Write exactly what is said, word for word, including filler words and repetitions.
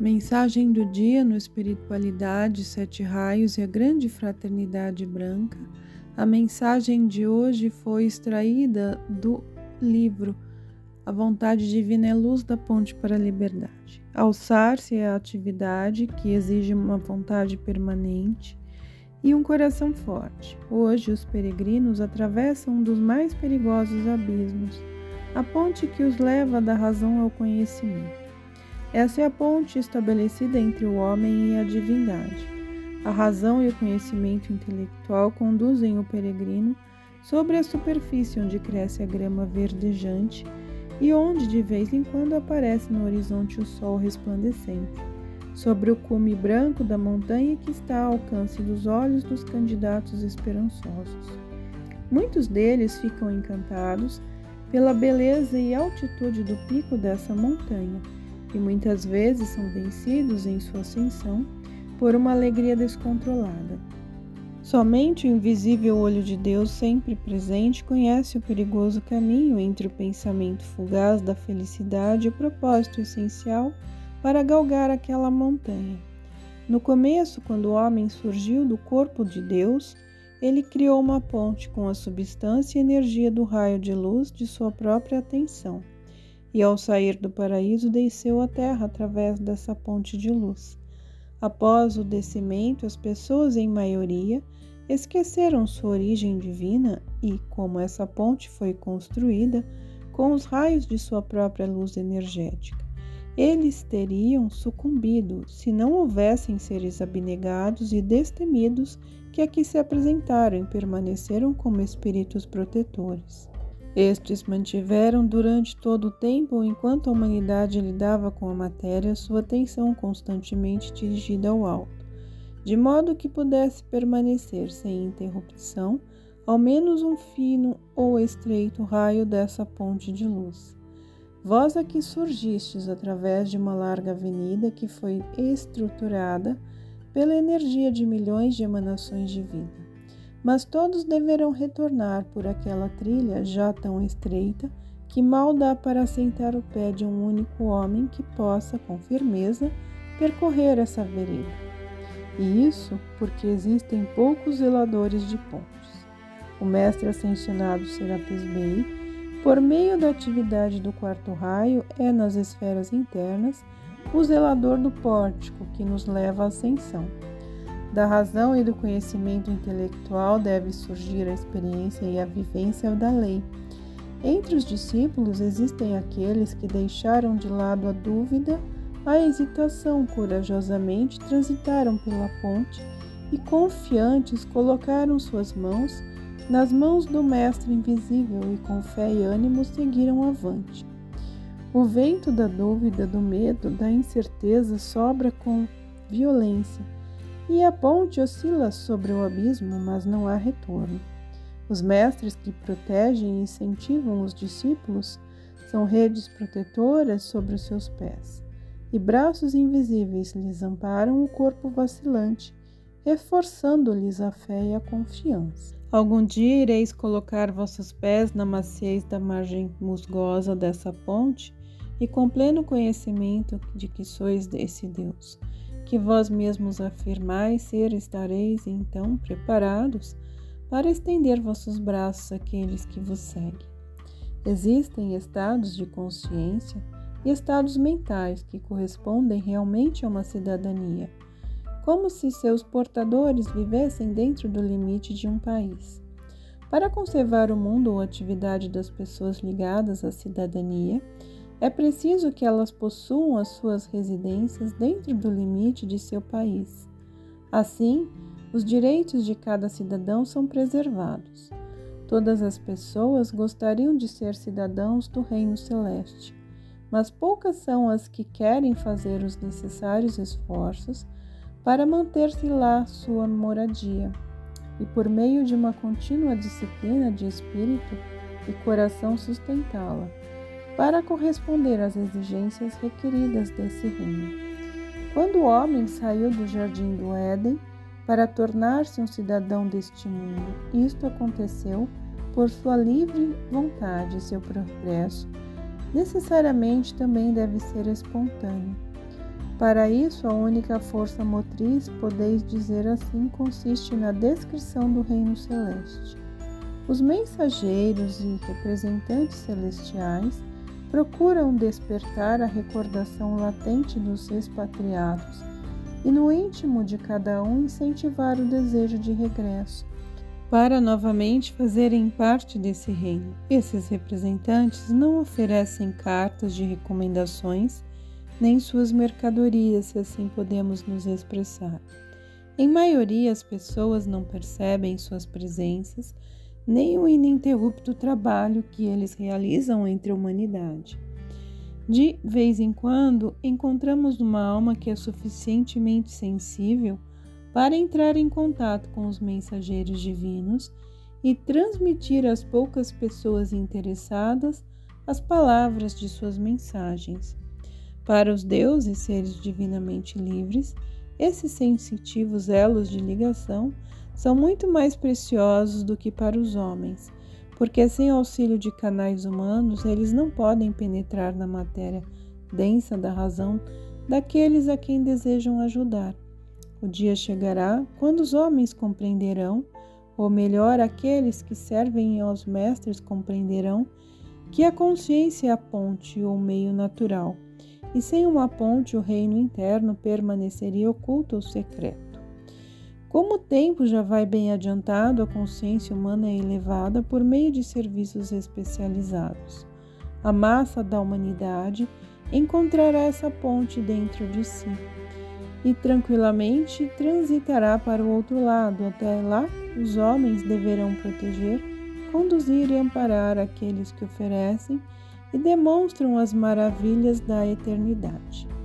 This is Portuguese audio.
Mensagem do dia no Espiritualidade, Sete Raios e a Grande Fraternidade Branca. A mensagem de hoje foi extraída do livro A Vontade Divina é Luz da Ponte para a Liberdade. Alçar-se é a atividade que exige uma vontade permanente e um coração forte. Hoje os peregrinos atravessam um dos mais perigosos abismos, a ponte que os leva da razão ao conhecimento. Essa é a ponte estabelecida entre o homem e a divindade. A razão e o conhecimento intelectual conduzem o peregrino sobre a superfície onde cresce a grama verdejante e onde de vez em quando aparece no horizonte o sol resplandecente, sobre o cume branco da montanha que está ao alcance dos olhos dos candidatos esperançosos. Muitos deles ficam encantados pela beleza e altitude do pico dessa montanha, e muitas vezes são vencidos em sua ascensão por uma alegria descontrolada. Somente o invisível olho de Deus, sempre presente, conhece o perigoso caminho entre o pensamento fugaz da felicidade e o propósito essencial para galgar aquela montanha. No começo, quando o homem surgiu do corpo de Deus, ele criou uma ponte com a substância e energia do raio de luz de sua própria atenção. E ao sair do paraíso, desceu à terra através dessa ponte de luz. Após o descimento, as pessoas, em maioria, esqueceram sua origem divina e, como essa ponte foi construída com os raios de sua própria luz energética, eles teriam sucumbido se não houvessem seres abnegados e destemidos que aqui se apresentaram e permaneceram como espíritos protetores. Estes mantiveram durante todo o tempo, enquanto a humanidade lidava com a matéria, sua atenção constantemente dirigida ao alto, de modo que pudesse permanecer sem interrupção ao menos um fino ou estreito raio dessa ponte de luz. Vós aqui surgistes através de uma larga avenida que foi estruturada pela energia de milhões de emanações de vida. Mas todos deverão retornar por aquela trilha já tão estreita que mal dá para assentar o pé de um único homem que possa, com firmeza, percorrer essa vereda. E isso porque existem poucos zeladores de pontes. O mestre ascensionado Serapis Bey, por meio da atividade do quarto raio, é nas esferas internas o zelador do pórtico que nos leva à ascensão. Da razão e do conhecimento intelectual deve surgir a experiência e a vivência da lei. Entre os discípulos existem aqueles que deixaram de lado a dúvida, a hesitação, corajosamente transitaram pela ponte e, confiantes, colocaram suas mãos nas mãos do Mestre invisível e, com fé e ânimo, seguiram avante. O vento da dúvida, do medo, da incerteza sopra com violência, e a ponte oscila sobre o abismo, mas não há retorno. Os mestres que protegem e incentivam os discípulos são redes protetoras sobre os seus pés, e braços invisíveis lhes amparam o corpo vacilante, reforçando-lhes a fé e a confiança. Algum dia ireis colocar vossos pés na maciez da margem musgosa dessa ponte, e com pleno conhecimento de que sois desse Deus, que vós mesmos afirmais ser, estareis então preparados para estender vossos braços àqueles que vos seguem. Existem estados de consciência e estados mentais que correspondem realmente a uma cidadania, como se seus portadores vivessem dentro do limite de um país. Para conservar o mundo ou a atividade das pessoas ligadas à cidadania, é preciso que elas possuam as suas residências dentro do limite de seu país. Assim, os direitos de cada cidadão são preservados. Todas as pessoas gostariam de ser cidadãos do Reino Celeste, mas poucas são as que querem fazer os necessários esforços para manter-se lá sua moradia. E por meio de uma contínua disciplina de espírito e coração sustentá-la, para corresponder às exigências requeridas desse reino. Quando o homem saiu do jardim do Éden para tornar-se um cidadão deste mundo, isto aconteceu por sua livre vontade e seu progresso necessariamente também deve ser espontâneo. Para isso, a única força motriz, podeis dizer assim, consiste na descrição do reino celeste. Os mensageiros e representantes celestiais procuram despertar a recordação latente dos expatriados e no íntimo de cada um incentivar o desejo de regresso, para novamente fazerem parte desse reino. Esses representantes não oferecem cartas de recomendações, nem suas mercadorias, se assim podemos nos expressar. Em maioria, as pessoas não percebem suas presenças, nem o ininterrupto trabalho que eles realizam entre a humanidade. De vez em quando, encontramos uma alma que é suficientemente sensível para entrar em contato com os mensageiros divinos e transmitir às poucas pessoas interessadas as palavras de suas mensagens. Para os deuses, seres divinamente livres, esses sensitivos elos de ligação são muito mais preciosos do que para os homens, porque sem auxílio de canais humanos, eles não podem penetrar na matéria densa da razão daqueles a quem desejam ajudar. O dia chegará quando os homens compreenderão, ou melhor, aqueles que servem aos mestres compreenderão, que a consciência é a ponte ou meio natural, e sem uma ponte o reino interno permaneceria oculto ou secreto. Como o tempo já vai bem adiantado, a consciência humana é elevada por meio de serviços especializados. A massa da humanidade encontrará essa ponte dentro de si e tranquilamente transitará para o outro lado. Até lá, os homens deverão proteger, conduzir e amparar aqueles que oferecem e demonstram as maravilhas da eternidade.